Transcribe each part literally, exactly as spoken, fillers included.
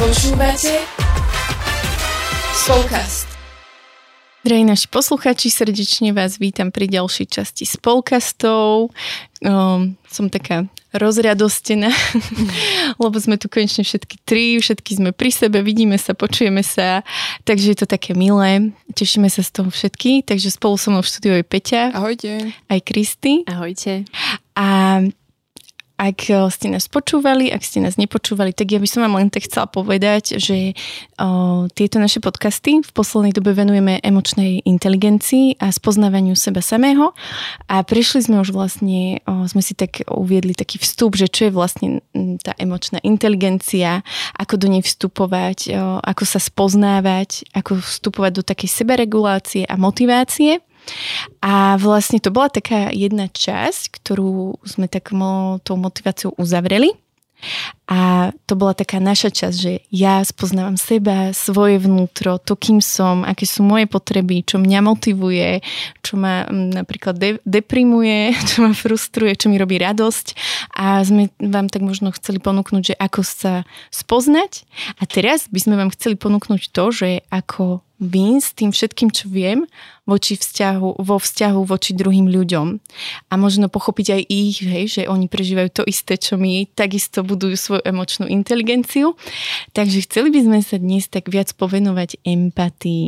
Počúvate Spolkast. Drahí naši poslucháči, srdečne vás vítam pri ďalšej časti Spolkastov. Um, som taká rozradostená, lebo sme tu konečne všetky tri, všetky sme pri sebe, vidíme sa, počujeme sa, takže je to také milé. Tešíme sa z toho všetky, takže spolu so mnou v štúdiu je Peťa. Ahojte. Aj Kristy. Ahojte. A ak ste nás počúvali, ak ste nás nepočúvali, tak ja by som vám len tak chcela povedať, že o, tieto naše podcasty v poslednej dobe venujeme emočnej inteligencii a spoznávaniu seba samého. A prišli sme už vlastne, o, sme si tak uviedli taký vstup, že čo je vlastne tá emočná inteligencia, ako do nej vstupovať, o, ako sa spoznávať, ako vstupovať do takej sebaregulácie a motivácie. A vlastne to bola taká jedna časť, ktorú sme tak mo, tou motiváciou uzavreli. A to bola taká naša časť, že ja spoznávam seba, svoje vnútro, to kým som, aké sú moje potreby, čo mňa motivuje, čo ma napríklad de- deprimuje, čo ma frustruje, čo mi robí radosť. A sme vám tak možno chceli ponúknuť, že ako sa spoznať. A teraz by sme vám chceli ponúknuť to, že ako vy s tým všetkým, čo viem, voči vzťahu, vo vzťahu voči druhým ľuďom. A možno pochopiť aj ich, hej, že oni prežívajú to isté, čo my, takisto budujú svoju emočnú inteligenciu. Takže chceli by sme sa dnes tak viac povenovať empatii.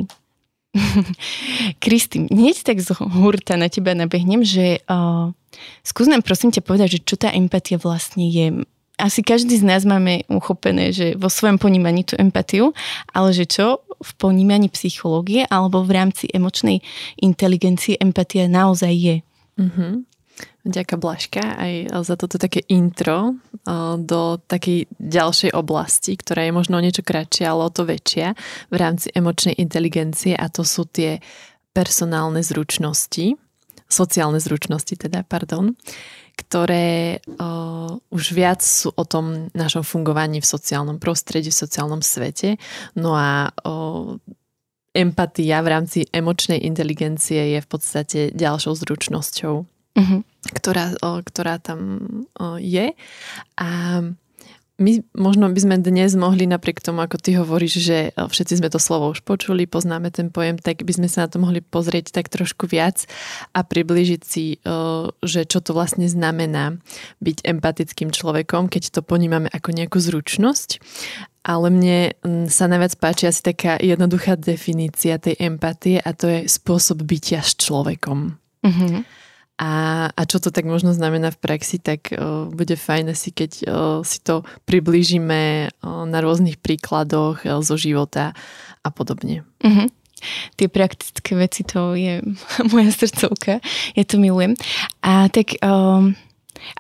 Kristy, hneď tak z hurta na teba nabehnem, že uh, skús nám prosím ťa povedať, že čo tá empatia vlastne je. Asi každý z nás máme uchopené, že vo svojom ponímaní tú empatiu, ale že čo v ponímaní psychológie alebo v rámci emočnej inteligencie empatia naozaj je. Mm-hmm. Ďakujem, Blažka, aj za toto také intro do takej ďalšej oblasti, ktorá je možno niečo kratšia, ale o to väčšia v rámci emočnej inteligencie, a to sú tie personálne zručnosti, sociálne zručnosti teda, pardon, ktoré uh, už viac sú o tom našom fungovaní v sociálnom prostredí, v sociálnom svete. No a uh, empatia v rámci emočnej inteligencie je v podstate ďalšou zručnosťou, mm-hmm. ktorá, uh, ktorá tam uh, je. A my možno by sme dnes mohli, napriek tomu, ako ty hovoríš, že všetci sme to slovo už počuli, poznáme ten pojem, tak by sme sa na to mohli pozrieť tak trošku viac a priblížiť si, že čo to vlastne znamená byť empatickým človekom, keď to ponímame ako nejakú zručnosť. Ale mne sa najviac páči asi taká jednoduchá definícia tej empatie, a to je spôsob bytia s človekom. Mhm. A, a čo to tak možno znamená v praxi, tak uh, bude fajn asi, keď uh, si to priblížime uh, na rôznych príkladoch uh, zo života a podobne. Mm-hmm. Tie praktické veci, to je moja srdcovka, ja to milujem. A tak um,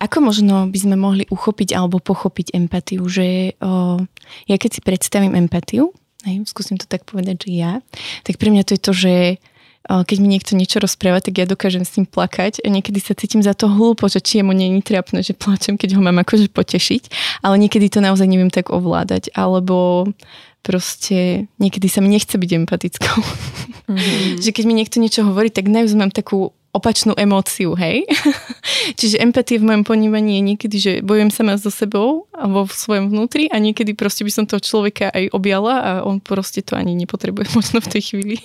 ako možno by sme mohli uchopiť alebo pochopiť empatiu, že um, ja keď si predstavím empatiu, hej, skúsim to tak povedať, že ja, tak pre mňa to je to, že keď mi niekto niečo rozpráva, tak ja dokážem s tým plakať a niekedy sa cítim za to hlúpo, že či jemu nie je trápne, že plačem, keď ho mám akože potešiť, ale niekedy to naozaj neviem tak ovládať, alebo proste niekedy sa mi nechce byť empatickou. Mm-hmm. Že keď mi niekto niečo hovorí, tak najviac mám takú opačnú emóciu, hej? Čiže empatia v mojom ponímaní je niekedy, že bojujem sama so sebou a vo svojom vnútri, a niekedy proste by som toho človeka aj objala a on proste to ani nepotrebuje možno v tej chvíli.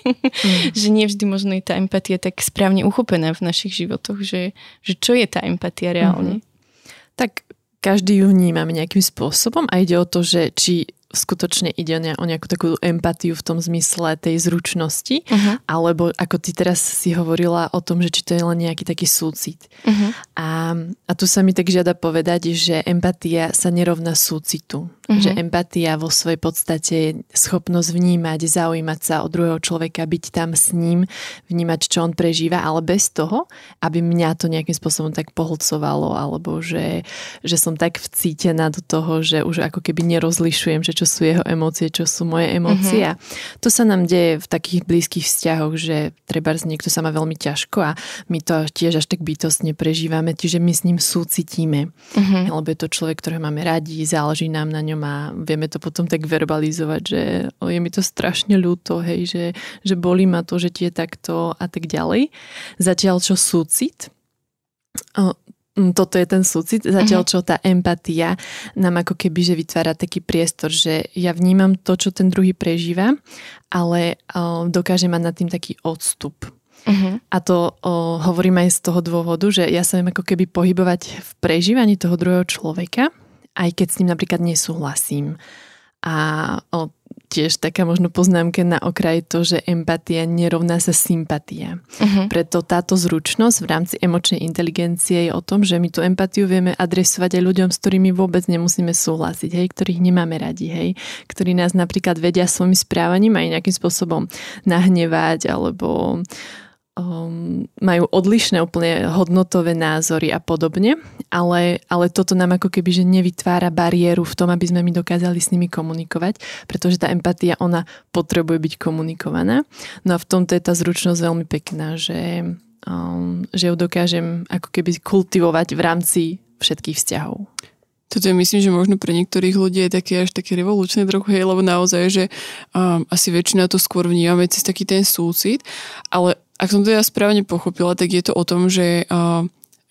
Mm. Že nie vždy možno je tá empatia tak správne uchopená v našich životoch, že, že čo je tá empatia reálne? Mm-hmm. Tak každý ju vnímame nejakým spôsobom a ide o to, že či skutočne ide o nejakú takú empatiu v tom zmysle tej zručnosti, uh-huh. alebo ako ty teraz si hovorila o tom, že či to je len nejaký taký súcit. Uh-huh. A, a tu sa mi tak žiada povedať, že empatia sa nerovná súcitu. Uh-huh. Že empatia vo svojej podstate je schopnosť vnímať, zaujímať sa o druhého človeka, byť tam s ním, vnímať, čo on prežíva, ale bez toho, aby mňa to nejakým spôsobom tak pohlcovalo, alebo že, že som tak vcítená do toho, že už ako keby nerozlišujem, že čo sú jeho emócie, čo sú moje emócie. Uh-huh. To sa nám deje v takých blízkych vzťahoch, že trebárs niekto sa má veľmi ťažko a my to tiež až tak bytostne prežívame, čiže my s ním súcitíme. Uh-huh. Lebo je to človek, ktorého máme radi, záleží nám na ňom a vieme to potom tak verbalizovať, že o, je mi to strašne ľúto, hej, že, že bolí ma to, že ti je takto a tak ďalej. Zatiaľ čo súcit, o, toto je ten súcit, zatiaľ čo tá empatia nám ako keby, že vytvára taký priestor, že ja vnímam to, čo ten druhý prežíva, ale uh, dokáže mať nad tým taký odstup. Uh-huh. A to uh, hovorím aj z toho dôvodu, že ja sa viem ako keby pohybovať v prežívaní toho druhého človeka, aj keď s ním napríklad nesúhlasím. A uh, tiež taká možno poznámka na okraji to, že empatia nerovná sa sympatia. Uh-huh. Preto táto zručnosť v rámci emočnej inteligencie je o tom, že my tú empatiu vieme adresovať aj ľuďom, s ktorými vôbec nemusíme súhlasiť, hej, ktorých nemáme radi, hej, ktorí nás napríklad vedia svojim správaním aj nejakým spôsobom nahnevať alebo um, majú odlišné úplne hodnotové názory a podobne, ale, ale toto nám ako keby že nevytvára bariéru v tom, aby sme my dokázali s nimi komunikovať, pretože tá empatia, ona potrebuje byť komunikovaná. No a v tomto je tá zručnosť veľmi pekná, že, um, že ju dokážem ako keby kultivovať v rámci všetkých vzťahov. Toto je, myslím, že možno pre niektorých ľudí je také až také revolučné trochu, hej, lebo naozaj, že um, asi väčšina to skôr vnímame cez taký ten súcit, ale ak som to ja správne pochopila, tak je to o tom, že uh,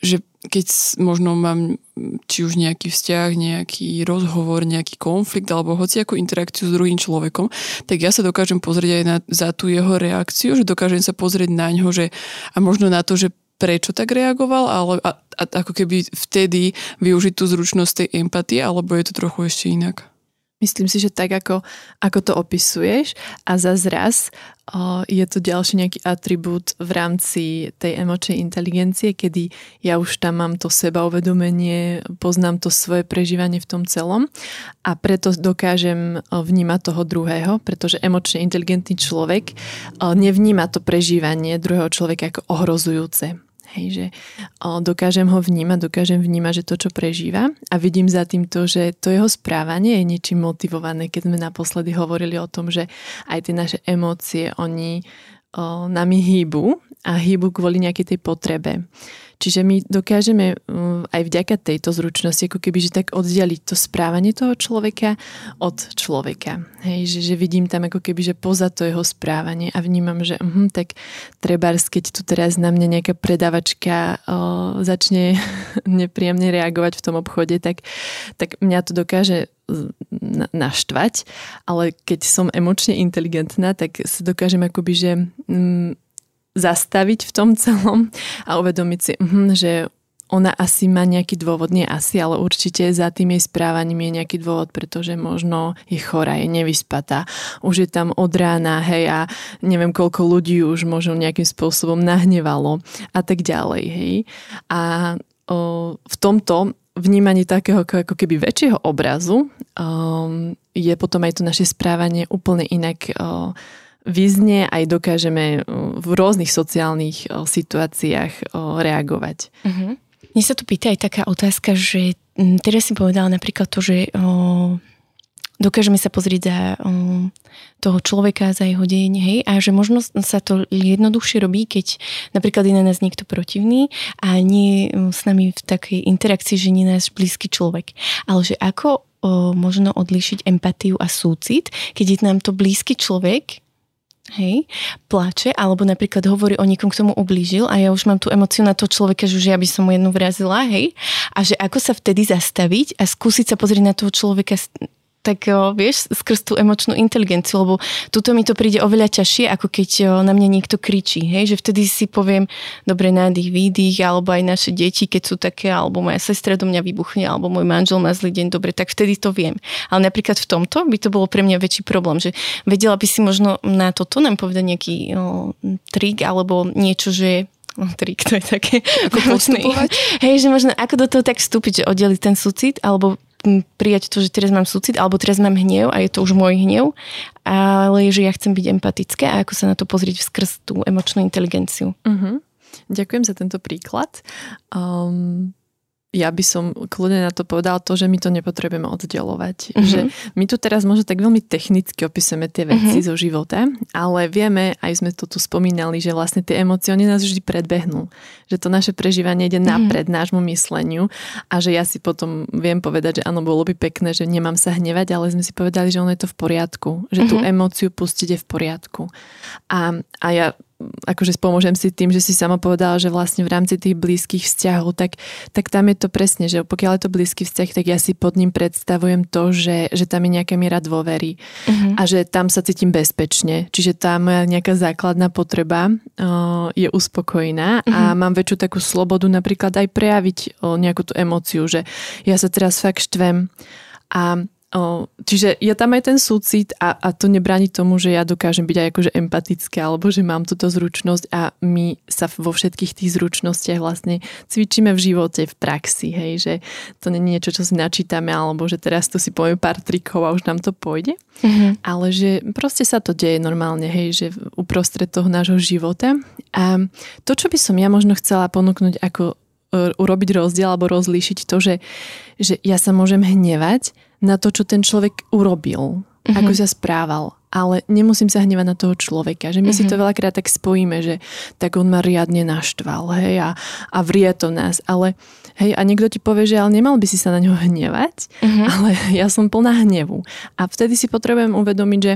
že keď možno mám či už nejaký vzťah, nejaký rozhovor, nejaký konflikt alebo hociakú interakciu s druhým človekom, tak ja sa dokážem pozrieť aj na, za tú jeho reakciu, že dokážem sa pozrieť na ňo, že, a možno na to, že prečo tak reagoval, ale a, a, ako keby vtedy využiť tú zručnosť tej empatie, alebo je to trochu ešte inak? Myslím si, že tak, ako, ako to opisuješ a zase raz o, je to ďalší nejaký atribút v rámci tej emočnej inteligencie, kedy ja už tam mám to sebauvedomenie, poznám to svoje prežívanie v tom celom a preto dokážem vnímať toho druhého, pretože emočne inteligentný človek o, nevníma to prežívanie druhého človeka ako ohrozujúce. Hej, že dokážem ho vnímať, dokážem vnímať, že to, čo prežíva a vidím za tým to, že to jeho správanie je niečím motivované, keď sme naposledy hovorili o tom, že aj tie naše emócie, oni o, nami hýbu a hýbu kvôli nejakej tej potrebe. Čiže my dokážeme aj vďaka tejto zručnosti ako keby, že tak oddialiť to správanie toho človeka od človeka. Hej, že, že vidím tam ako keby, že poza to jeho správanie a vnímam, že hm, tak trebárs, keď tu teraz na mňa nejaká predavačka o, začne nepríjemne reagovať v tom obchode, tak, tak mňa to dokáže naštvať, ale keď som emočne inteligentná, tak sa dokážem akoby, že Hm, zastaviť v tom celom a uvedomiť si, že ona asi má nejaký dôvod, nie asi, ale určite za tým jej správaním je nejaký dôvod, pretože možno je chorá, je nevyspatá, už je tam od rána, hej, a neviem koľko ľudí už možno nejakým spôsobom nahnevalo a tak ďalej, hej. A o, v tomto vnímanie takého ako keby väčšieho obrazu um, je potom aj to naše správanie úplne inak um, význie aj dokážeme v rôznych sociálnych situáciách reagovať. Uh-huh. Mne sa tu pýta aj taká otázka, že teraz si povedala napríklad to, že o, dokážeme sa pozrieť za o, toho človeka, za jeho deň, hej, a že možno sa to jednoduchšie robí, keď napríklad je na nás niekto protivný a nie s nami v takej interakcii, že nie náš blízky človek. Ale že ako o, možno odlíšiť empatiu a súcit, keď je nám to blízky človek, hej, pláče, alebo napríklad hovorí o niekom, kto mu ublížil a ja už mám tú emóciu na toho človeka, že ja by som mu jednu vrazila, hej, a že ako sa vtedy zastaviť a skúsiť sa pozrieť na toho človeka tak, vieš, skrz tú emočnú inteligenciu, lebo tuto mi to príde oveľa ťažšie, ako keď na mňa niekto kričí, hej, že vtedy si poviem dobre, nádych, výdych, alebo aj naše deti, keď sú také, alebo moja sestra do mňa vybuchne, alebo môj manžel má zlý deň, dobre, tak vtedy to viem. Ale napríklad v tomto by to bolo pre mňa väčší problém, že vedela by si možno na toto nám povedať nejaký no, trik, alebo niečo, že no, trik, to je také postupovať. Hej, že možno ako do toho tak vstúpiť, že oddeliť ten súcit, alebo prijať to, že teraz mám súcit, alebo teraz mám hnev a je to už môj hnev, ale že ja chcem byť empatická a ako sa na to pozrieť skrz tú emočnú inteligenciu. Uh-huh. Ďakujem za tento príklad. Um, ja by som kľudne na to povedala to, že my to nepotrebujeme oddelovať. Uh-huh. Že my tu teraz možno tak veľmi technicky opisujeme tie veci uh-huh. zo života, ale vieme, aj sme to tu spomínali, že vlastne tie emócie nás vždy predbehnú. Že to naše prežívanie ide napred uh-huh. nášmu mysleniu a že ja si potom viem povedať, že áno, bolo by pekné, že nemám sa hnevať, ale sme si povedali, že ono je to v poriadku. Že uh-huh. tú emóciu pustiť je v poriadku. A, a ja akože spomôžem si tým, že si sama povedala, že vlastne v rámci tých blízkych vzťahov, tak, tak tam je to presne, že pokiaľ je to blízky vzťah, tak ja si pod ním predstavujem to, že, že tam je nejaká miera dôvery uh-huh. a že tam sa cítim bezpečne. Čiže tá moja nejaká základná potreba uh, je uspokojená uh-huh. a mám väčšiu takú slobodu napríklad aj prejaviť uh, nejakú tú emóciu, že ja sa teraz fakt štvem a O, čiže ja tam aj ten súcit a, a to nebráni tomu, že ja dokážem byť aj akože empatická, alebo že mám túto zručnosť a my sa vo všetkých tých zručnostiach vlastne cvičíme v živote, v praxi, hej, že to nie je niečo, čo si načítame, alebo že teraz tu si poviem pár trikov a už nám to pôjde, mhm. ale že proste sa to deje normálne, hej, že uprostred toho nášho života. A to, čo by som ja možno chcela ponúknuť ako urobiť rozdiel alebo rozlíšiť to, že, že ja sa môžem hnevať na to, čo ten človek urobil, uh-huh. ako sa správal, ale nemusím sa hnevať na toho človeka, že my uh-huh. si to veľakrát tak spojíme, že tak on ma riadne naštval, hej, a, a vrie to nás, ale hej, a niekto ti povie, že ale nemal by si sa na ňo hnevať, uh-huh. ale ja som plná hnevu a vtedy si potrebujem uvedomiť, že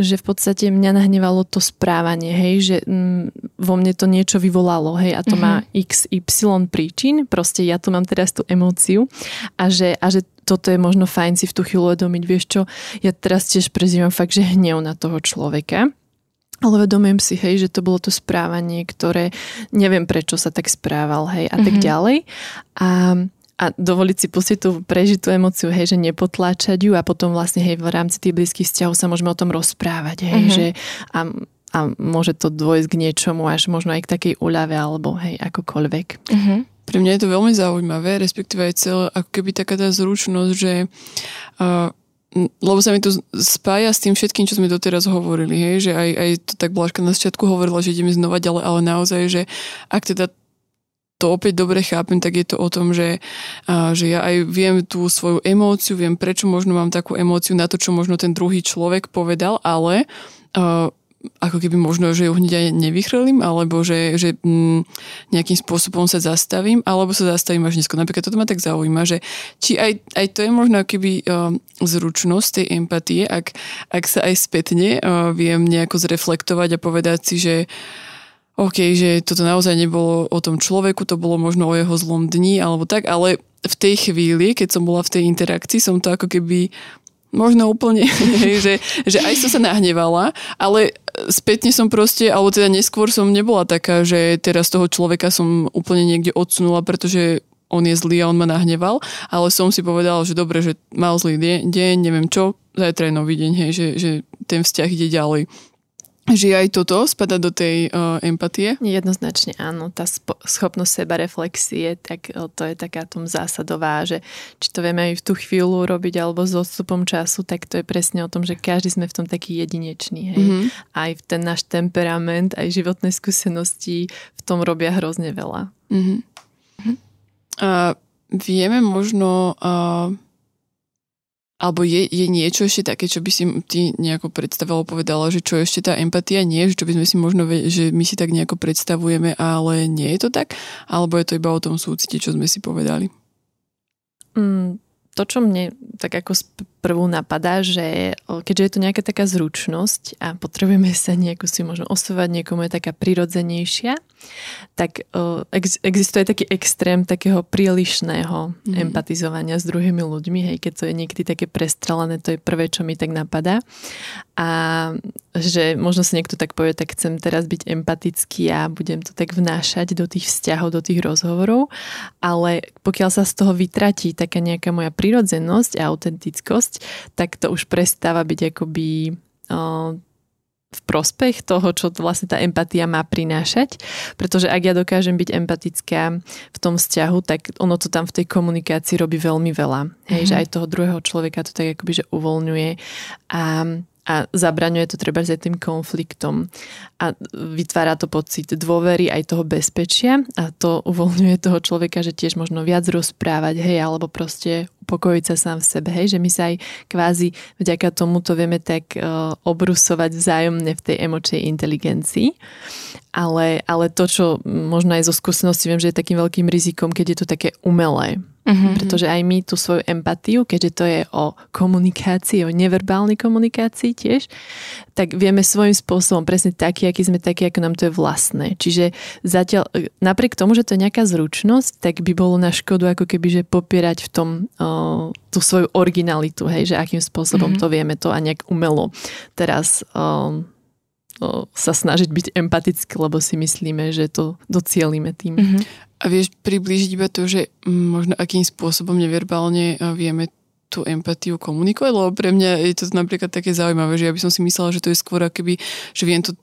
že v podstate mňa nahnevalo to správanie, hej, že mm, vo mne to niečo vyvolalo, hej, a to mm-hmm. má x, y príčin, proste ja tu mám teraz tú emóciu a že, a že toto je možno fajn si v tú chvíľu uvedomiť, vieš čo, ja teraz tiež prezývam fakt, že hnev na toho človeka, ale uvedomujem si, hej, že to bolo to správanie, ktoré neviem prečo sa tak správal, hej, a mm-hmm. tak ďalej a a dovoliť si pustiť tú prežitú emóciu, hej, že nepotláčať ju a potom vlastne, hej, v rámci tých blízkych vzťahov sa môžeme o tom rozprávať, hej, uh-huh. že a, a môže to dôjsť k niečomu až možno aj k takej úľave alebo, hej, akokoľvek. Uh-huh. Pre mňa je to veľmi zaujímavé, respektíve aj celé, ako keby taká tá zručnosť, že uh, lebo sa mi to spája s tým všetkým, čo sme doteraz hovorili, hej, že aj, aj to tak Blažka na začiatku hovorila, že ideme znova ďalej, ale naozaj, že ak teda to opäť dobre chápem, tak je to o tom, že, že ja aj viem tú svoju emóciu, viem prečo možno mám takú emóciu na to, čo možno ten druhý človek povedal, ale ako keby možno, že ju hneď aj nevychrlím, alebo že, že nejakým spôsobom sa zastavím, alebo sa zastavím až nízko. Napríklad toto ma tak zaujíma, že či aj, aj to je možno keby zručnosť tej empatie, ak, ak sa aj spätne viem nejako zreflektovať a povedať si, že OK, že toto naozaj nebolo o tom človeku, to bolo možno o jeho zlom dni alebo tak, ale v tej chvíli, keď som bola v tej interakcii, som to ako keby možno úplne, že, že aj som sa nahnevala, ale spätne som proste, alebo teda neskôr som nebola taká, že teraz toho človeka som úplne niekde odsunula, pretože on je zlý a on ma nahneval, ale som si povedala, že dobre, že mal zlý deň, neviem čo, zajtra je nový deň, hej, že, že ten vzťah ide ďalej. Že aj toto spadá do tej uh, empatie? Jednoznačne áno, tá spo- schopnosť sebareflexie, tak o, to je taká tom zásadová, že či to vieme aj v tú chvíľu robiť alebo s odstupom času, tak to je presne o tom, že každý sme v tom taký jedinečný. Hej? Mm-hmm. Aj ten náš temperament, aj životné skúsenosti v tom robia hrozne veľa. Mm-hmm. Mm-hmm. Uh, vieme možno... Uh... Alebo je, je niečo ešte také, čo by si ty nejako predstavila, povedala, že čo ešte tá empatia nie, že čo by sme si možno, že my si tak nejako predstavujeme, ale nie je to tak? Alebo je to iba o tom súcite, čo sme si povedali? Mm, to, čo mne tak ako prvú napadá, že keďže je to nejaká taká zručnosť a potrebujeme sa nejakú si možno osvojovať, niekomu je taká prirodzenejšia, tak existuje taký extrém takého prílišného mm. empatizovania s druhými ľuďmi, hej, keď to je niekedy také prestrelené, to je prvé, čo mi tak napadá. A že možno si niekto tak povie, tak chcem teraz byť empatický a budem to tak vnášať do tých vzťahov, do tých rozhovorov, ale pokiaľ sa z toho vytratí taká nejaká moja prirodzenosť a autentickosť, tak to už prestáva byť akoby... Uh, v prospech toho, čo vlastne tá empatia má prinášať, pretože ak ja dokážem byť empatická v tom vzťahu, tak ono to tam v tej komunikácii robí veľmi veľa. Hej, mm-hmm. že aj toho druhého človeka to tak akoby, že uvoľňuje a, a zabraňuje to treba za tým konfliktom a vytvára to pocit dôvery aj toho bezpečia a to uvoľňuje toho človeka, že tiež možno viac rozprávať, hej, alebo proste upokojiť sa sám v sebe, hej, že my sa aj kvázi vďaka tomu to vieme tak uh, obrusovať vzájomne v tej emočnej inteligencii, ale, ale to, čo možno aj zo skúsenosti viem, že je takým veľkým rizikom, keď je to také umelé, Mm-hmm. Pretože aj my tú svoju empatiu, keďže to je o komunikácii, o neverbálnej komunikácii tiež, tak vieme svojím spôsobom presne taký, aký sme taký, ako nám to je vlastné. Čiže zatiaľ, napriek tomu, že to je nejaká zručnosť, tak by bolo na škodu ako keby, že popierať v tom o, tú svoju originalitu, hej, že akým spôsobom mm-hmm. to vieme to a nejak umelo teraz o, o, sa snažiť byť empatický, lebo si myslíme, že to docielíme tým. Mm-hmm. A vieš priblížiť iba to, že možno akým spôsobom neverbálne vieme tú empatiu komunikovať, lebo pre mňa je to napríklad také zaujímavé, že ja by som si myslela, že to je skôr akoby, že viem to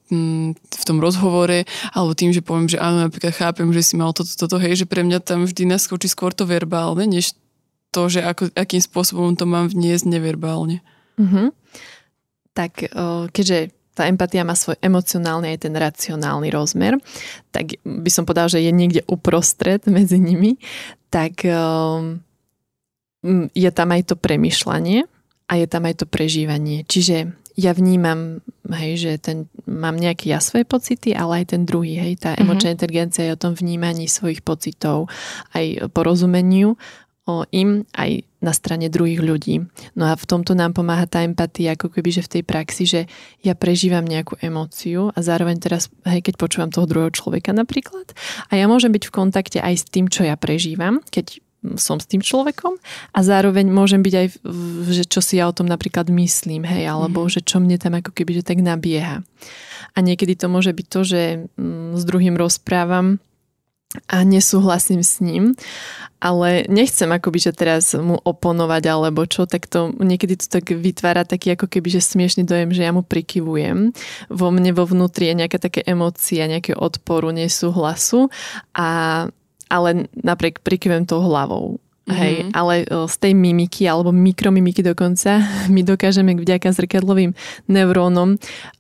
v tom rozhovore, alebo tým, že poviem, že áno, napríklad chápem, že si mal toto, toto, hej, že pre mňa tam vždy naskočí skôr to verbálne, než to, že ako, akým spôsobom to mám vniesť neverbálne. Mm-hmm. Tak keďže tá empatia má svoj emocionálny aj ten racionálny rozmer, tak by som povedal, že je niekde uprostred medzi nimi, tak je tam aj to premýšľanie a je tam aj to prežívanie. Čiže ja vnímam, hej, že ten, mám nejaké ja svoje pocity, ale aj ten druhý, hej, tá mm-hmm. emočná inteligencia je o tom vnímaní svojich pocitov, aj porozumeniu o im, aj na strane druhých ľudí. No a v tomto nám pomáha tá empatia, ako keby, že v tej praxi, že ja prežívam nejakú emóciu a zároveň teraz, hej, keď počúvam toho druhého človeka napríklad, a ja môžem byť v kontakte aj s tým, čo ja prežívam, keď som s tým človekom a zároveň môžem byť aj, že čo si ja o tom napríklad myslím, hej, alebo že čo mne tam ako keby, že tak nabieha. A niekedy to môže byť to, že s druhým rozprávam a nesúhlasím s ním, ale nechcem akoby, že teraz mu oponovať alebo čo, tak to niekedy to tak vytvára taký ako keby, že smiešný dojem, že ja mu prikyvujem. Vo mne vo vnútri je nejaká také emócia, nejakého odporu, nesúhlasu, a, ale napriek prikyvujem tou hlavou. Hej, mm-hmm. ale z tej mimiky alebo mikromimiky dokonca my dokážeme vďaka zrkadlovým neurónom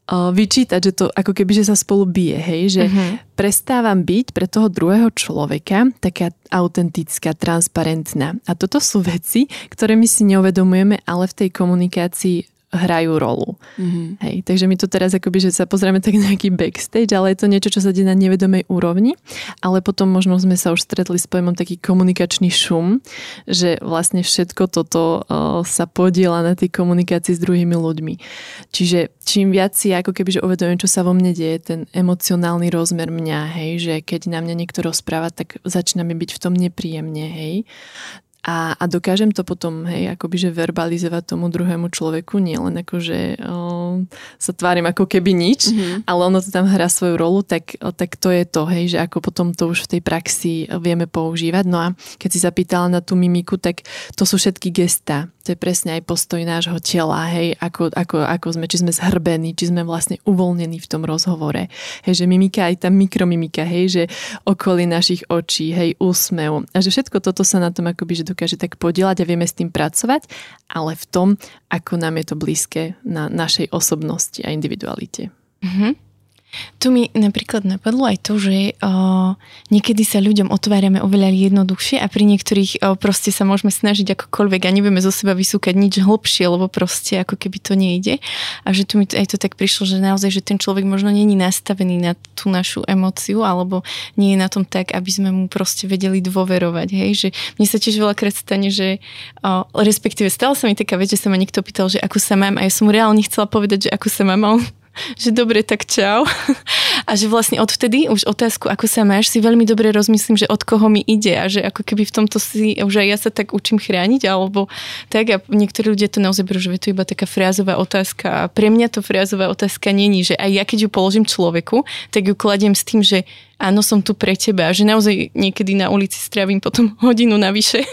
vyčítať, že to ako keby, že sa spolu bije, hej, že mm-hmm. prestávam byť pre toho druhého človeka taká autentická, transparentná. A toto sú veci, ktoré my si neuvedomujeme, ale v tej komunikácii hrajú rolu. Mm-hmm. Hej, takže my to teraz akoby, že sa pozrieme tak nejaký backstage, ale je to niečo, čo sa deje na nevedomej úrovni, ale potom možno sme sa už stretli s pojmom taký komunikačný šum, že vlastne všetko toto uh, sa podieľa na tej komunikácii s druhými ľuďmi. Čiže čím viac si ako keby, že uvedomujem, čo sa vo mne deje, ten emocionálny rozmer mňa, hej, že keď na mňa niekto rozpráva, tak začína mi byť v tom nepríjemne, hej. A, a dokážem to potom, hej, akoby, že verbalizovať tomu druhému človeku, nie len akože o, sa tvárim ako keby nič, mm-hmm. ale ono to tam hrá svoju rolu, tak, o, tak to je to, hej, že ako potom to už v tej praxi vieme používať. No a keď si zapýtala na tú mimiku, tak to sú všetky gestá. To je presne aj postoj nášho tela, hej, ako, ako, ako sme, či sme zhrbení, či sme vlastne uvoľnení v tom rozhovore. Hej, že mimika, aj tá mikromimika, hej, že okolí našich očí, hej, úsmev. A že všetko toto sa na tom akoby, že dokáže tak podieľať a vieme s tým pracovať, ale v tom, ako nám je to blízke na našej osobnosti a individualite. Mm-hmm. Tu mi napríklad napadlo aj to, že o, niekedy sa ľuďom otvárame oveľa jednoduchšie a pri niektorých o, proste sa môžeme snažiť akokoľvek a nevieme zo seba vysúkať nič hlbšie, lebo proste ako keby to nejde. A že tu mi aj to tak prišlo, že naozaj, že ten človek možno nie je nastavený na tú našu emóciu alebo nie je na tom tak, aby sme mu proste vedeli dôverovať. Hej? Že mne sa tiež veľakrát stane, že o, respektíve stala sa mi taká vec, že sa ma niekto pýtal, že ako sa mám a ja som mu reálne chcela povedať, že ako sa mám, že dobre, tak čau. A že vlastne odvtedy už otázku, ako sa máš, si veľmi dobre rozmyslím, že od koho mi ide a že ako keby v tomto si, už aj ja sa tak učím chrániť alebo tak a niektorí ľudia to naozaj berú, že je to iba taká frázová otázka a pre mňa to frázová otázka není, že aj ja keď ju položím človeku, tak ju kladiem s tým, že áno, som tu pre teba, že naozaj niekedy na ulici strávim potom hodinu navyše,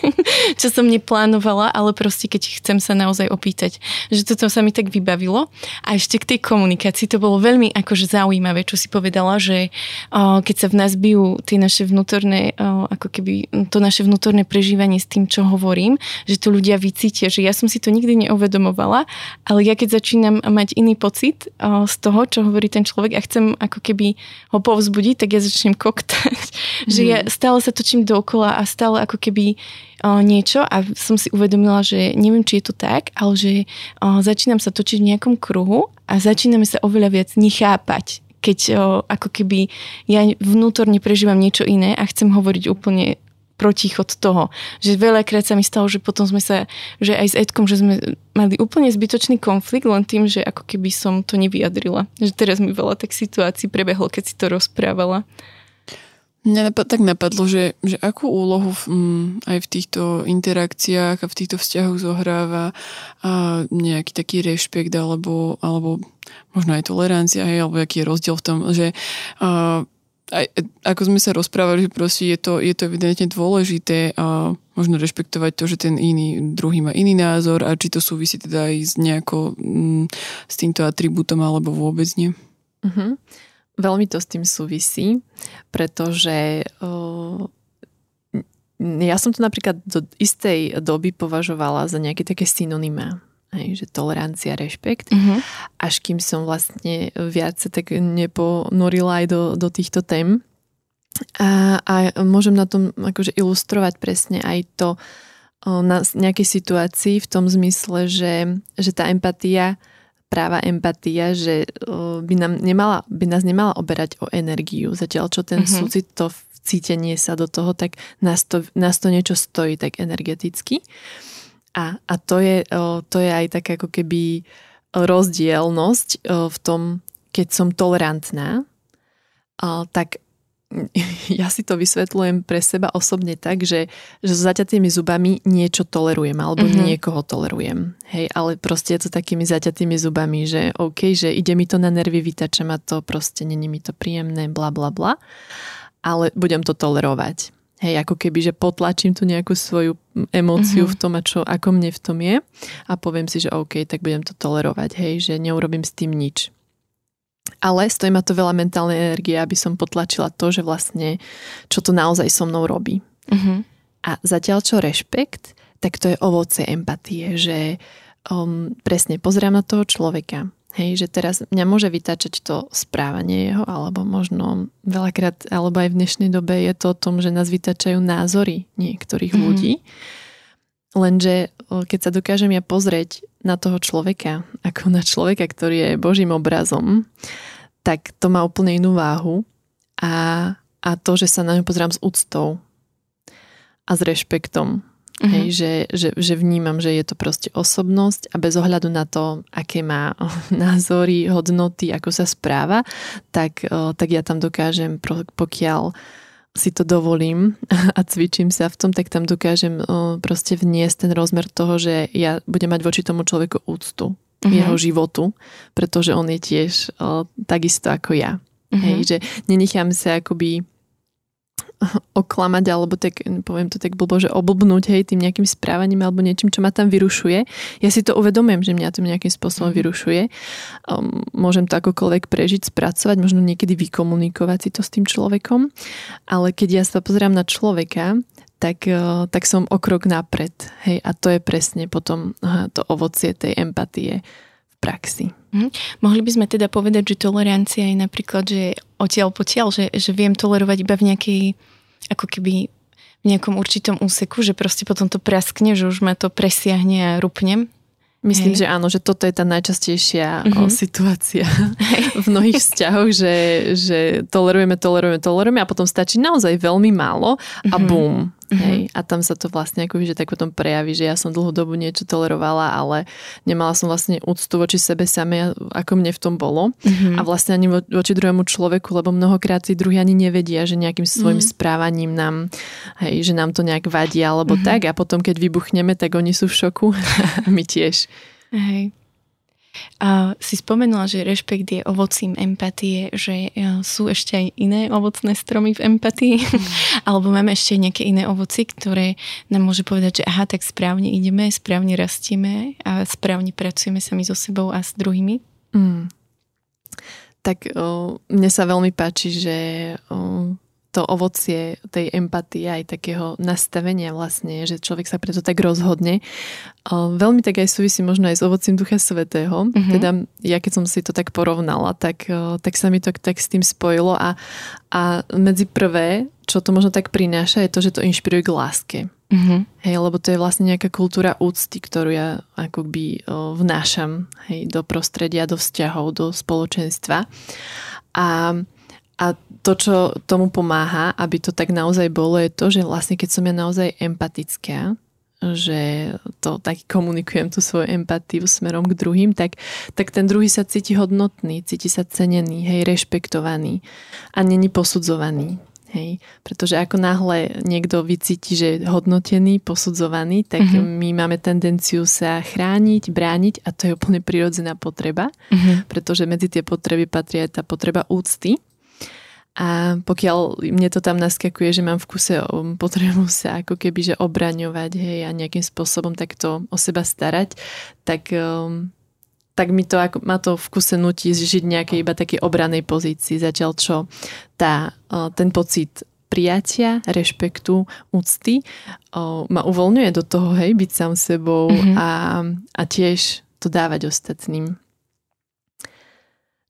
čo som neplánovala, ale proste keď chcem sa naozaj opýtať, že toto sa mi tak vybavilo. A ešte k tej komunikácii to bolo veľmi akože zaujímavé, čo si povedala, že o, keď sa v nás bijú tie naše vnútorné, o, ako keby to naše vnútorné prežívanie s tým, čo hovorím, že to ľudia vycítia, že ja som si to nikdy neuvedomovala, ale ja keď začínam mať iný pocit o, z toho, čo hovorí ten človek a chcem ako keby ho povzbudiť, tak ja začnem koktať, mm. že ja stále sa točím dookola a stále ako keby o, niečo a som si uvedomila, že neviem, či je to tak, ale že o, začínam sa točiť v nejakom kruhu a začíname sa oveľa viac nechápať, keď o, ako keby ja vnútorne prežívam niečo iné a chcem hovoriť úplne protichod toho. Že veľakrát sa mi stalo, že potom sme sa, že aj s Edkom, že sme mali úplne zbytočný konflikt len tým, že ako keby som to nevyjadrila. Že teraz mi veľa tak situácií prebehlo, keď si to rozprávala. Mňa tak napadlo, že, že akú úlohu v, m, aj v týchto interakciách a v týchto vzťahoch zohráva a nejaký taký rešpekt alebo, alebo možno aj tolerancia, hej, alebo aký je rozdiel v tom, že a, aj, ako sme sa rozprávali, že proste je to, je to evidentne dôležité a možno rešpektovať to, že ten iný druhý má iný názor a či to súvisí teda aj s nejako m, s týmto atribútom alebo vôbec nie. Mhm. Veľmi to s tým súvisí, pretože uh, ja som to napríklad do istej doby považovala za nejaké také synonymá, hej, že tolerancia, rešpekt, mm-hmm. až kým som vlastne viac sa tak neponorila aj do, do týchto tém. A, a môžem na tom akože ilustrovať presne aj to uh, na nejakej situácii v tom zmysle, že, že tá empatia práva empatia, že by, nám nemala, by nás nemala oberať o energiu. Zatiaľ, čo ten mm-hmm. súcit, to cítenie sa do toho, tak nás to, nás to niečo stojí tak energeticky. A, a to, je, to je aj tak ako keby rozdielnosť v tom, keď som tolerantná, tak ja si to vysvetľujem pre seba osobne tak, že, že s zaťatými zubami niečo tolerujem alebo mm-hmm. niekoho tolerujem. Hej, ale proste je to takými zaťatými zubami, že OK, že ide mi to na nervy, vytača ma to, proste není mi to príjemné, bla bla bla, ale budem to tolerovať. Hej, ako keby, že potlačím tu nejakú svoju emóciu mm-hmm. v tom, a čo, ako mne v tom je a poviem si, že OK, tak budem to tolerovať, hej, že neurobím s tým nič. Ale stojí ma to veľa mentálnej energie, aby som potlačila to, že vlastne čo to naozaj so mnou robí. Uh-huh. A zatiaľ čo rešpekt, tak to je ovoce empatie, že um, presne pozerám na toho človeka. Hej, že teraz mňa môže vytáčať to správanie jeho, alebo možno veľakrát, alebo aj v dnešnej dobe je to o tom, že nás vytáčajú názory niektorých uh-huh. ľudí. Lenže keď sa dokážem ja pozrieť na toho človeka, ako na človeka, ktorý je Božím obrazom, tak to má úplne inú váhu a, a to, že sa na ňu pozerám s úctou a s rešpektom. Uh-huh. Hej, že, že, že vnímam, že je to proste osobnosť a bez ohľadu na to, aké má názory, hodnoty, ako sa správa, tak, tak ja tam dokážem, pokiaľ si to dovolím a cvičím sa v tom, tak tam dokážem proste vniesť ten rozmer toho, že ja budem mať voči tomu človeku úctu uh-huh. jeho životu, pretože on je tiež uh, takisto ako ja. Uh-huh. Hej, že nenechám sa akoby oklamať, alebo tak, poviem to tak blbo, že oblbnúť, hej, tým nejakým správaním alebo niečím, čo ma tam vyrušuje. Ja si to uvedomujem, že mňa to nejakým spôsobom vyrušuje. Um, môžem to akokoľvek prežiť, spracovať, možno niekedy vykomunikovať si to s tým človekom, ale keď ja sa pozerám na človeka, tak, uh, tak som o krok napred. Hej, a to je presne potom uh, to ovocie tej empatie v praxi. Hm. Mohli by sme teda povedať, že tolerancia je napríklad, že odtiaľ potiaľ, že, že viem tolerovať iba v nejakej, ako keby v nejakom určitom úseku, že proste potom to praskne, že už ma to presiahne a rupnem. Myslím, hej. že áno, že toto je tá najčastejšia mm-hmm. situácia v mnohých vzťahoch, že, že tolerujeme, tolerujeme, tolerujeme a potom stačí naozaj veľmi málo a bum. Mm-hmm. Hej. A tam sa to vlastne ako že tak potom prejaví, že ja som dlhú dobu niečo tolerovala, ale nemala som vlastne úctu voči sebe samej, ako mne v tom bolo. Mm-hmm. A vlastne ani voči druhému človeku, lebo mnohokrát tí druhí ani nevedia, že nejakým svojim mm-hmm. správaním nám, hej, že nám to nejak vadí alebo mm-hmm. tak a potom keď vybuchneme, tak oni sú v šoku a my tiež. Hej. A si spomenula, že rešpekt je ovocím empatie, že sú ešte aj iné ovocné stromy v empatii, mm. alebo máme ešte nejaké iné ovoci, ktoré nám môže povedať, že aha, tak správne ideme, správne rastieme a správne pracujeme sami so sebou a s druhými. Mm. Tak o, mne sa veľmi páči, že o, to ovocie tej empatie aj takého nastavenia vlastne, že človek sa preto tak rozhodne. Veľmi tak aj súvisí možno aj s ovocím Ducha Svätého. Mm-hmm. Teda ja keď som si to tak porovnala, tak, tak sa mi to tak s tým spojilo a, a medzi prvé, čo to možno tak prináša, je to, že to inšpiruje k láske. Mm-hmm. Hej, lebo to je vlastne nejaká kultúra úcty, ktorú ja akoby vnášam, hej, do prostredia, do vzťahov, do spoločenstva. A A to, čo tomu pomáha, aby to tak naozaj bolo, je to, že vlastne keď som ja naozaj empatická, že to tak komunikujem tú svoju empatiu smerom k druhým, tak, tak ten druhý sa cíti hodnotný, cíti sa cenený, hej, rešpektovaný a není posudzovaný. Hej. Pretože ako náhle niekto vycíti, že je hodnotený, posudzovaný, tak uh-huh. my máme tendenciu sa chrániť, brániť a to je úplne prirodzená potreba, uh-huh. pretože medzi tie potreby patrí aj tá potreba úcty. A pokiaľ mne to tam naskakuje, že mám v kuse potrebu sa ako keby že obraňovať, hej, a nejakým spôsobom takto o seba starať, tak, tak mi to ako, ma to v kuse nutí žiť nejakej iba takej obranej pozícii. Zatiaľ čo tá, ten pocit prijatia, rešpektu, úcty ma uvoľňuje do toho, hej, byť sám sebou mm-hmm. a, a tiež to dávať ostatným.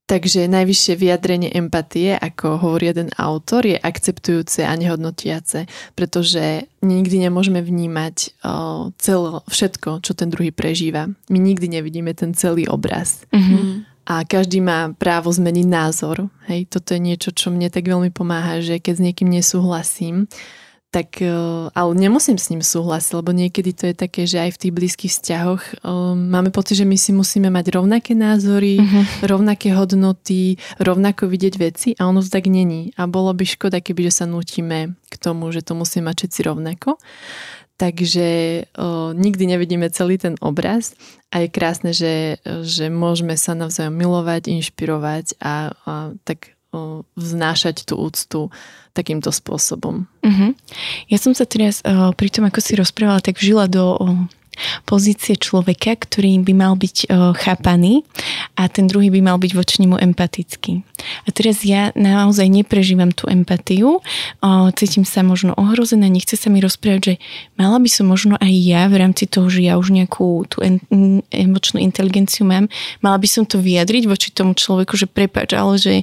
Takže najvyššie vyjadrenie empatie, ako hovorí jeden autor, je akceptujúce a nehodnotiace, pretože nikdy nemôžeme vnímať uh, celo, všetko, čo ten druhý prežíva. My nikdy nevidíme ten celý obraz. Mm-hmm. A každý má právo zmeniť názor. Hej, toto je niečo, čo mne tak veľmi pomáha, že keď s niekým nesúhlasím, tak, uh, ale nemusím s ním súhlasiť, lebo niekedy to je také, že aj v tých blízkych vzťahoch uh, máme pocit, že my si musíme mať rovnaké názory, uh-huh. rovnaké hodnoty, rovnako vidieť veci a ono to tak není. A bolo by škoda, keby že sa nútime k tomu, že to musíme mať všetci rovnako. Takže uh, nikdy nevidíme celý ten obraz a je krásne, že, že môžeme sa navzájom milovať, inšpirovať a, a tak vznášať tú úctu takýmto spôsobom. Uh-huh. Ja som sa teraz uh, pri tom, ako si rozprávala, tak vžila do uh, pozície človeka, ktorý by mal byť uh, chápaný a ten druhý by mal byť voči nemu empatický. A teraz ja naozaj neprežívam tú empatiu, uh, cítim sa možno ohrozená, nechce sa mi rozprávať, že mala by som možno aj ja v rámci toho, že ja už nejakú tú en- emočnú inteligenciu mám, mala by som to vyjadriť voči tomu človeku, že prepáč, ale že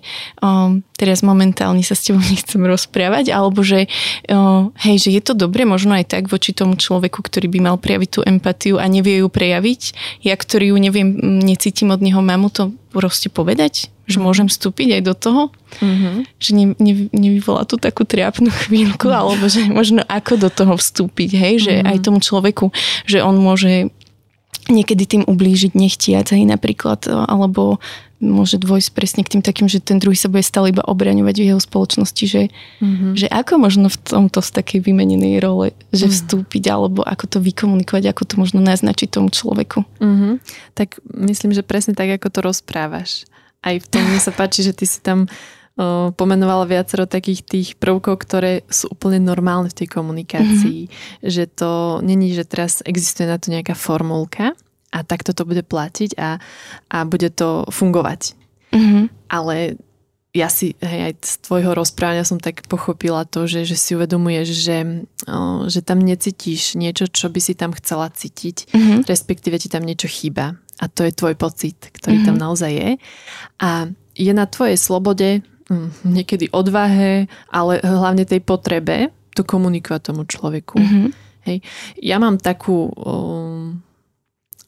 um, teraz momentálne sa s tebou nechcem rozprávať, alebo že uh, hej, že je to dobre, možno aj tak voči tomu človeku, ktorý by mal prejaviť tú empatiu a nevie ju prejaviť. Ja, ktorý ju neviem, necítim od neho, mám mu to proste povedať, že môžem vstúpiť aj do toho, mm-hmm. že ne, ne, nevyvolá tú takú trápnu chvíľku, mm-hmm. alebo že možno ako do toho vstúpiť, hej, že mm-hmm. aj tomu človeku, že on môže niekedy tým ublížiť nechtiac, hej, napríklad, alebo môže dôjsť presne k tým takým, že ten druhý sa bude stále iba obraňovať v jeho spoločnosti, že, mm-hmm. že ako možno v tomto z takej vymenenej role, že mm-hmm. vstúpiť, alebo ako to vykomunikovať, ako to možno naznačiť tomu človeku. Mm-hmm. Tak myslím, že presne tak, ako to rozprávaš. Aj v tom mi sa páči, že ty si tam Uh, pomenovala viacero takých tých prvkov, ktoré sú úplne normálne v tej komunikácii. Mm-hmm. Že to není, že teraz existuje na to nejaká formulka a takto to bude platiť a, a bude to fungovať. Mm-hmm. Ale ja si, hej, aj z tvojho rozprávania som tak pochopila to, že, že si uvedomuješ, že, uh, že tam necítiš niečo, čo by si tam chcela cítiť, mm-hmm. respektíve ti tam niečo chýba. A to je tvoj pocit, ktorý mm-hmm. tam naozaj je. A je na tvojej slobode, niekedy odvahe, ale hlavne tej potrebe to komunikovať tomu človeku. Mm-hmm. Hej. Ja mám takú um,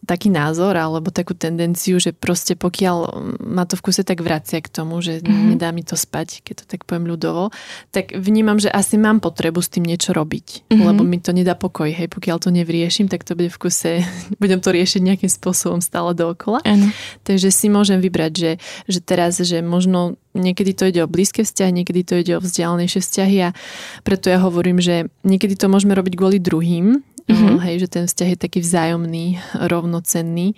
taký názor alebo takú tendenciu, že proste pokiaľ ma to v kuse tak vracia k tomu, že mm-hmm. nedá mi to spať, keď to tak poviem ľudovo, tak vnímam, že asi mám potrebu s tým niečo robiť, mm-hmm. lebo mi to nedá pokoj. Hej. Pokiaľ to nevriešim, tak to bude v kuse, budem to riešiť nejakým spôsobom stále dookola. Ano. Takže si môžem vybrať, že, že teraz, že možno niekedy to ide o blízke vzťahy, niekedy to ide o vzdialenejšie vzťahy a preto ja hovorím, že niekedy to môžeme robiť kvôli druhým, mm-hmm. hej, že ten vzťah je taký vzájomný, rovnocenný,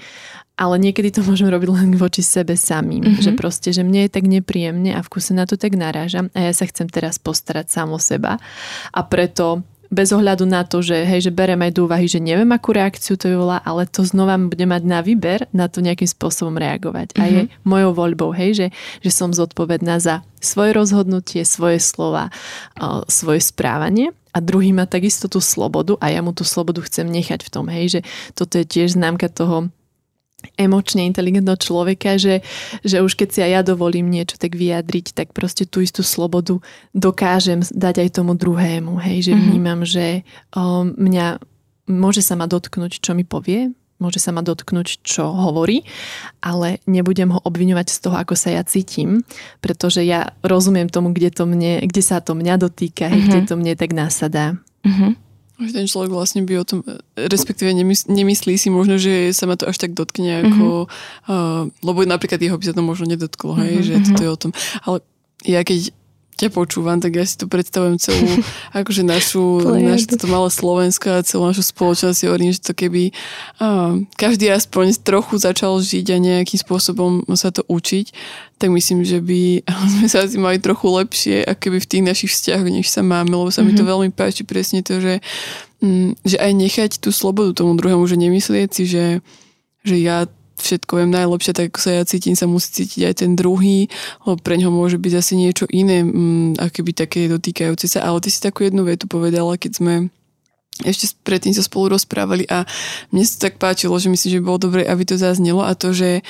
ale niekedy to môžeme robiť len voči sebe samým, mm-hmm. že proste, že mne je tak nepríjemne a v kuse na to tak narážam a ja sa chcem teraz postarať sám o seba a preto bez ohľadu na to, že, hej, že berem aj do úvahy, že neviem, akú reakciu to vyvolá, ale to znova bude mať na výber na to nejakým spôsobom reagovať. Mm-hmm. A je mojou voľbou, hej, že, že som zodpovedná za svoje rozhodnutie, svoje slova, svoje správanie a druhý má takisto tú slobodu a ja mu tú slobodu chcem nechať v tom, hej, že toto je tiež známka toho emočne inteligentného človeka, že, že už keď si aj ja dovolím niečo tak vyjadriť, tak proste tú istú slobodu dokážem dať aj tomu druhému. Hej, že vnímam, mm-hmm. že o, mňa môže sa ma dotknúť, čo mi povie, môže sa ma dotknúť, čo hovorí, ale nebudem ho obviňovať z toho, ako sa ja cítim, pretože ja rozumiem tomu, kde, to mne, kde sa to mňa dotýka, uh-huh. kde to mne tak násadá. Uh-huh. Ten človek vlastne by o tom, respektíve nemys- nemyslí si možno, že sa ma to až tak dotkne, ako, uh-huh. uh, lebo napríklad jeho by sa to možno nedotklo, hej, uh-huh. že toto je o tom. Ale ja keď ťa počúvam, tak ja si tu predstavujem celú akože našu, našu toto malé Slovensko a celú našu spoločnosť. Ja hovorím, že to keby á, každý aspoň trochu začal žiť a nejakým spôsobom sa to učiť, tak myslím, že by sme sa asi mali trochu lepšie, ako keby v tých našich vzťahoch, než sa máme, lebo sa mm-hmm. mi to veľmi páči presne to, že, m, že aj nechať tú slobodu tomu druhému, že nemyslieť si, že, že ja všetko viem najlepšie, tak ako sa ja cítim, sa musí cítiť aj ten druhý, lebo pre ňoho môže byť asi niečo iné, aké by také dotýkajúce sa. Ale ty si takú jednu vetu povedala, keď sme ešte predtým sa spolu rozprávali a mne sa tak páčilo, že myslím, že by bolo dobre, aby to zaznelo a to, že,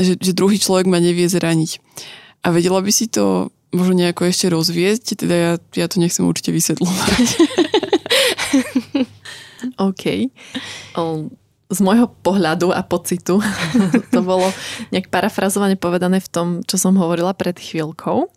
že, že druhý človek ma nevie zraniť. A vedela by si to možno nejako ešte rozviesť? Teda ja, ja to nechcem určite vysvetľovať. OK. Um. Z môjho pohľadu a pocitu to bolo nejak parafrazovane povedané v tom, čo som hovorila pred chvíľkou,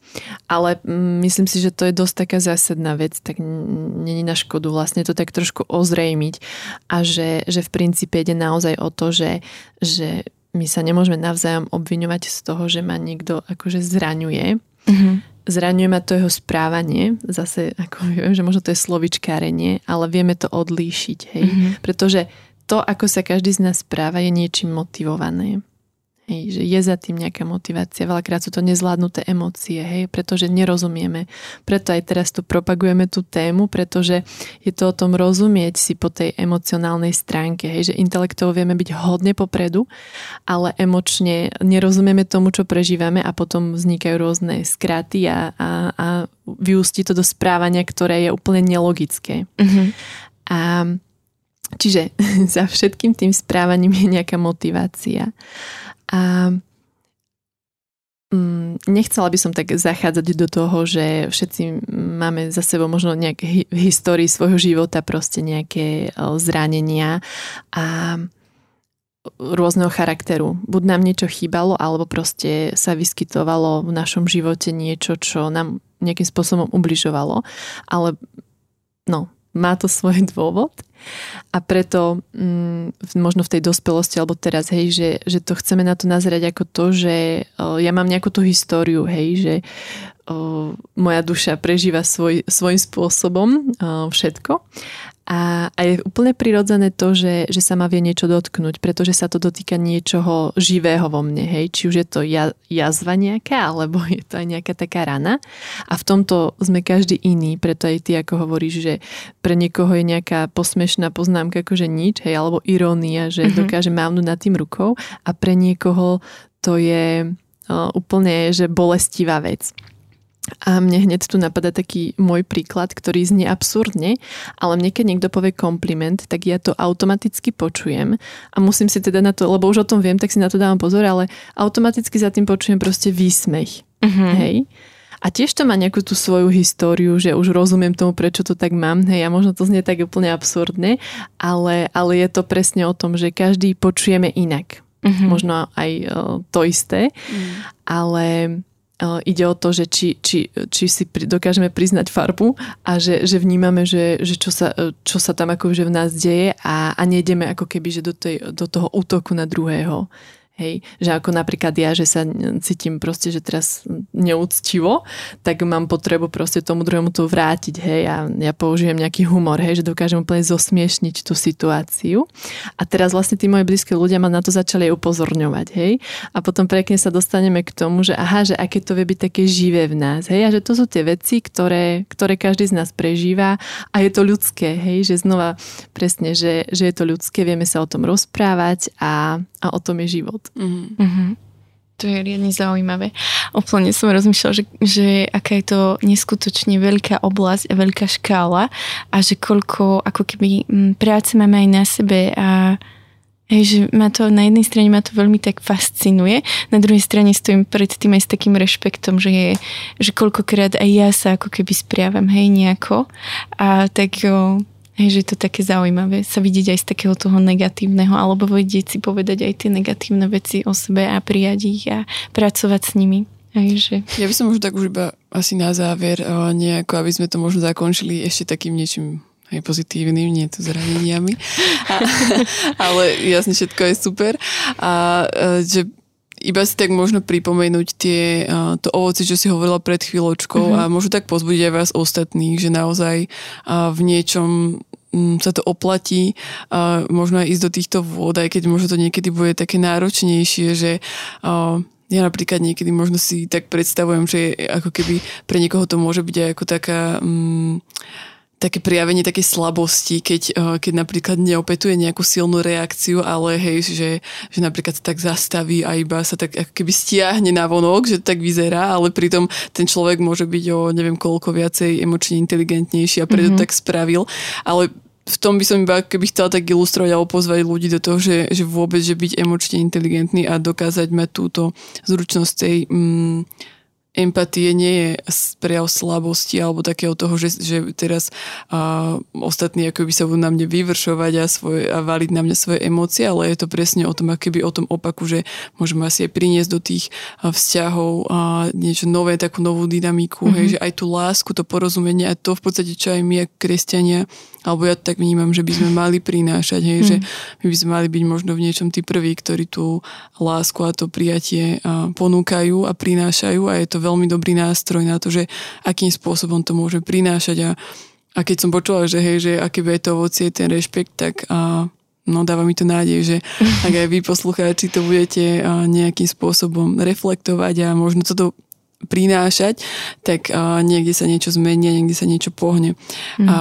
ale myslím si, že to je dosť taká zásadná vec, tak není na škodu vlastne to tak trošku ozrejmiť a že, že v princípe ide naozaj o to, že, že my sa nemôžeme navzájom obviňovať z toho, že ma niekto akože zraňuje. Mhm. Zraňuje ma to jeho správanie, zase ako viem, že možno to je slovičkárenie, ale vieme to odlíšiť, hej, mhm. pretože to, ako sa každý z nás správa, je niečím motivované. Hej, že je za tým nejaká motivácia. Veľakrát sú to nezvládnuté emócie, hej, pretože nerozumieme. Preto aj teraz tu propagujeme tú tému, pretože je to o tom rozumieť si po tej emocionálnej stránke. Hej, že intelektov vieme byť hodne popredu, ale emočne nerozumieme tomu, čo prežívame a potom vznikajú rôzne skraty a, a, a vyústi to do správania, ktoré je úplne nelogické. Mm-hmm. A čiže za všetkým tým správaním je nejaká motivácia. A nechcela by som tak zachádzať do toho, že všetci máme za sebou možno nejaké v histórii svojho života proste nejaké zranenia a rôzneho charakteru. Buď nám niečo chýbalo, alebo proste sa vyskytovalo v našom živote niečo, čo nám nejakým spôsobom ubližovalo. Ale no, má to svoj dôvod a preto mm, možno v tej dospelosti alebo teraz, hej, že, že to chceme na to nazerať ako to, že o, ja mám nejakú tú históriu, hej, že o, moja duša prežíva svoj, svojím spôsobom o, všetko a, a je úplne prirodzené to, že, že sa ma vie niečo dotknúť, pretože sa to dotýka niečoho živého vo mne, hej, či už je to ja, jazva nejaká, alebo je to aj nejaká taká rana a v tomto sme každý iný, preto aj ty ako hovoríš, že pre niekoho je nejaká posmešná poznámka akože nič, hej, alebo irónia, že mm-hmm. dokáže mávnuť nad tým rukou a pre niekoho to je uh, úplne že bolestivá vec. A mne hneď tu napadá taký môj príklad, ktorý znie absurdne, ale mne keď niekto povie kompliment, tak ja to automaticky počujem a musím si teda na to, lebo už o tom viem, tak si na to dávam pozor, ale automaticky za tým počujem proste výsmech. Mm-hmm. Hej? A tiež to má nejakú tú svoju históriu, že už rozumiem tomu, prečo to tak mám. Hej, a možno to znie tak úplne absurdne, ale, ale je to presne o tom, že každý počujeme inak. Mm-hmm. Možno aj uh, to isté, mm. ale uh, ide o to, že či, či, či si pri, dokážeme priznať farbu a že, že vnímame, že, že čo, sa, čo sa tam akože v nás deje a, a nejdeme ako keby že do, tej, do toho útoku na druhého. Hej, že ako napríklad ja, že sa cítim proste, že teraz neúctivo, tak mám potrebu proste tomu druhému to vrátiť, hej, a ja použijem nejaký humor, hej, že dokážem úplne zosmiešniť tú situáciu. A teraz vlastne tí moji blízki ľudia ma na to začali upozorňovať, hej. A potom pekne sa dostaneme k tomu, že aha, že aké to vie byť také živé v nás, hej, a že to sú tie veci, ktoré, ktoré každý z nás prežíva a je to ľudské, hej, že znova presne, že, že je to ľudské, vieme sa o tom rozprávať a, a o tom je život. Mm. Mm-hmm. To je riadne zaujímavé. Úplne som rozmýšľala, že, že aká je to neskutočne veľká oblasť a veľká škála a že koľko ako keby práce máme aj na sebe a hej, že ma to, na jednej strane ma to veľmi tak fascinuje, na druhej strane stojím pred tým aj s takým rešpektom, že, je, že koľkokrát aj ja sa ako keby správam, hej, nejako a tak jo, Hej, že je to také zaujímavé sa vidieť aj z takého toho negatívneho, alebo vedieť si povedať aj tie negatívne veci o sebe a prijať ich a pracovať s nimi. Takže. Ja by som možno tak už iba asi na záver nejako, aby sme to možno zakončili ešte takým niečím aj pozitívnym, nie to zraneniami. A, ale jasne, všetko je super. A že iba si tak možno pripomenúť tie, to ovoci, čo si hovorila pred chvíľočkou, mm-hmm. a možno tak pozbudiť aj vás ostatných, že naozaj v niečom sa to oplatí, možno aj ísť do týchto vôd, aj keď možno to niekedy bude také náročnejšie, že ja napríklad niekedy možno si tak predstavujem, že ako keby pre niekoho to môže byť aj ako taká mm, také prijavenie takej slabosti, keď, keď napríklad neopetuje nejakú silnú reakciu, ale hej, že, že napríklad sa tak zastaví a iba sa tak ako keby stiahne na vonok, že to tak vyzerá, ale pritom ten človek môže byť o neviem koľko viacej emočne inteligentnejší a preto mm-hmm. tak spravil, ale v tom by som iba, keby chcela tak ilustrovať alebo pozvať ľudí do toho, že, že vôbec, že byť emočne inteligentný a dokázať mať túto zručnosť tej mm, empatie nie je prejav slabosti alebo takého toho, že, že teraz uh, ostatní akoby sa budú na mne vyvršovať a, svoje, a valiť na mňa svoje emócie, ale je to presne o tom, akoby o tom opaku, že môžeme asi aj priniesť do tých uh, vzťahov uh, niečo nové, takú novú dynamiku, mm-hmm. hej, že aj tú lásku, to porozumenie a to v podstate, čo aj my ako kresťania, alebo ja to tak vnímam, že by sme mali prinášať, hej, mm-hmm. že my by sme mali byť možno v niečom tí prví, ktorí tú lásku a to prijatie uh, ponúkajú a prinášajú a je to veľmi dobrý nástroj na to, že akým spôsobom to môže prinášať a, a keď som počula, že hej, že aké je to ovocie, ten rešpekt, tak a, no dáva mi to nádej, že ak aj vy poslucháči to budete a, nejakým spôsobom reflektovať a možno toto prinášať, tak a, niekde sa niečo zmení, niekde sa niečo pohne. Mm. A,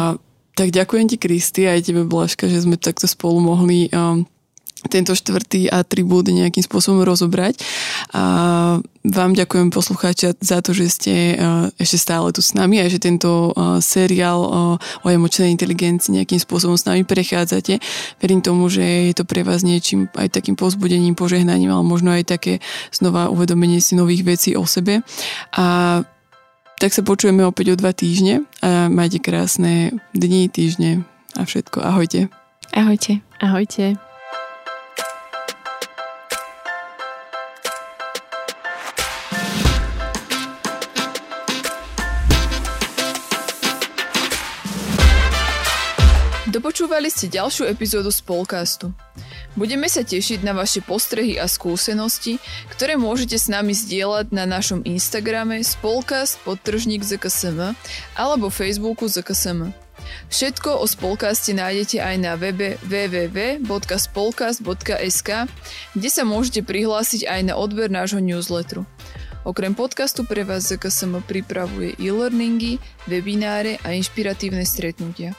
tak ďakujem ti, Kristy, aj tebe, Blažka, že sme takto spolu mohli a, tento štvrtý atribút nejakým spôsobom rozobrať. A vám ďakujem, poslucháči, za to, že ste ešte stále tu s nami a že tento seriál o emočnej inteligencii nejakým spôsobom s nami prechádzate. Verím tomu, že je to pre vás niečím aj takým povzbudením, požehnaním, ale možno aj také znova uvedomenie si nových vecí o sebe. A tak sa počujeme opäť o dva týždne a majte krásne dni, týždne a všetko. Ahojte. Ahojte. Ahojte. Dopočúvali ste ďalšiu epizódu Spolkastu. Budeme sa tešiť na vaše postrehy a skúsenosti, ktoré môžete s nami zdieľať na našom Instagrame Spolkast podtržník zet ká es em alebo Facebooku zet ká es em. Všetko o Spolkaste nájdete aj na webe w w w bodka spolkast bodka es ka, kde sa môžete prihlásiť aj na odber nášho newsletteru. Okrem podcastu pre vás zet ká es em pripravuje e-learningy, webináre a inšpiratívne stretnutia.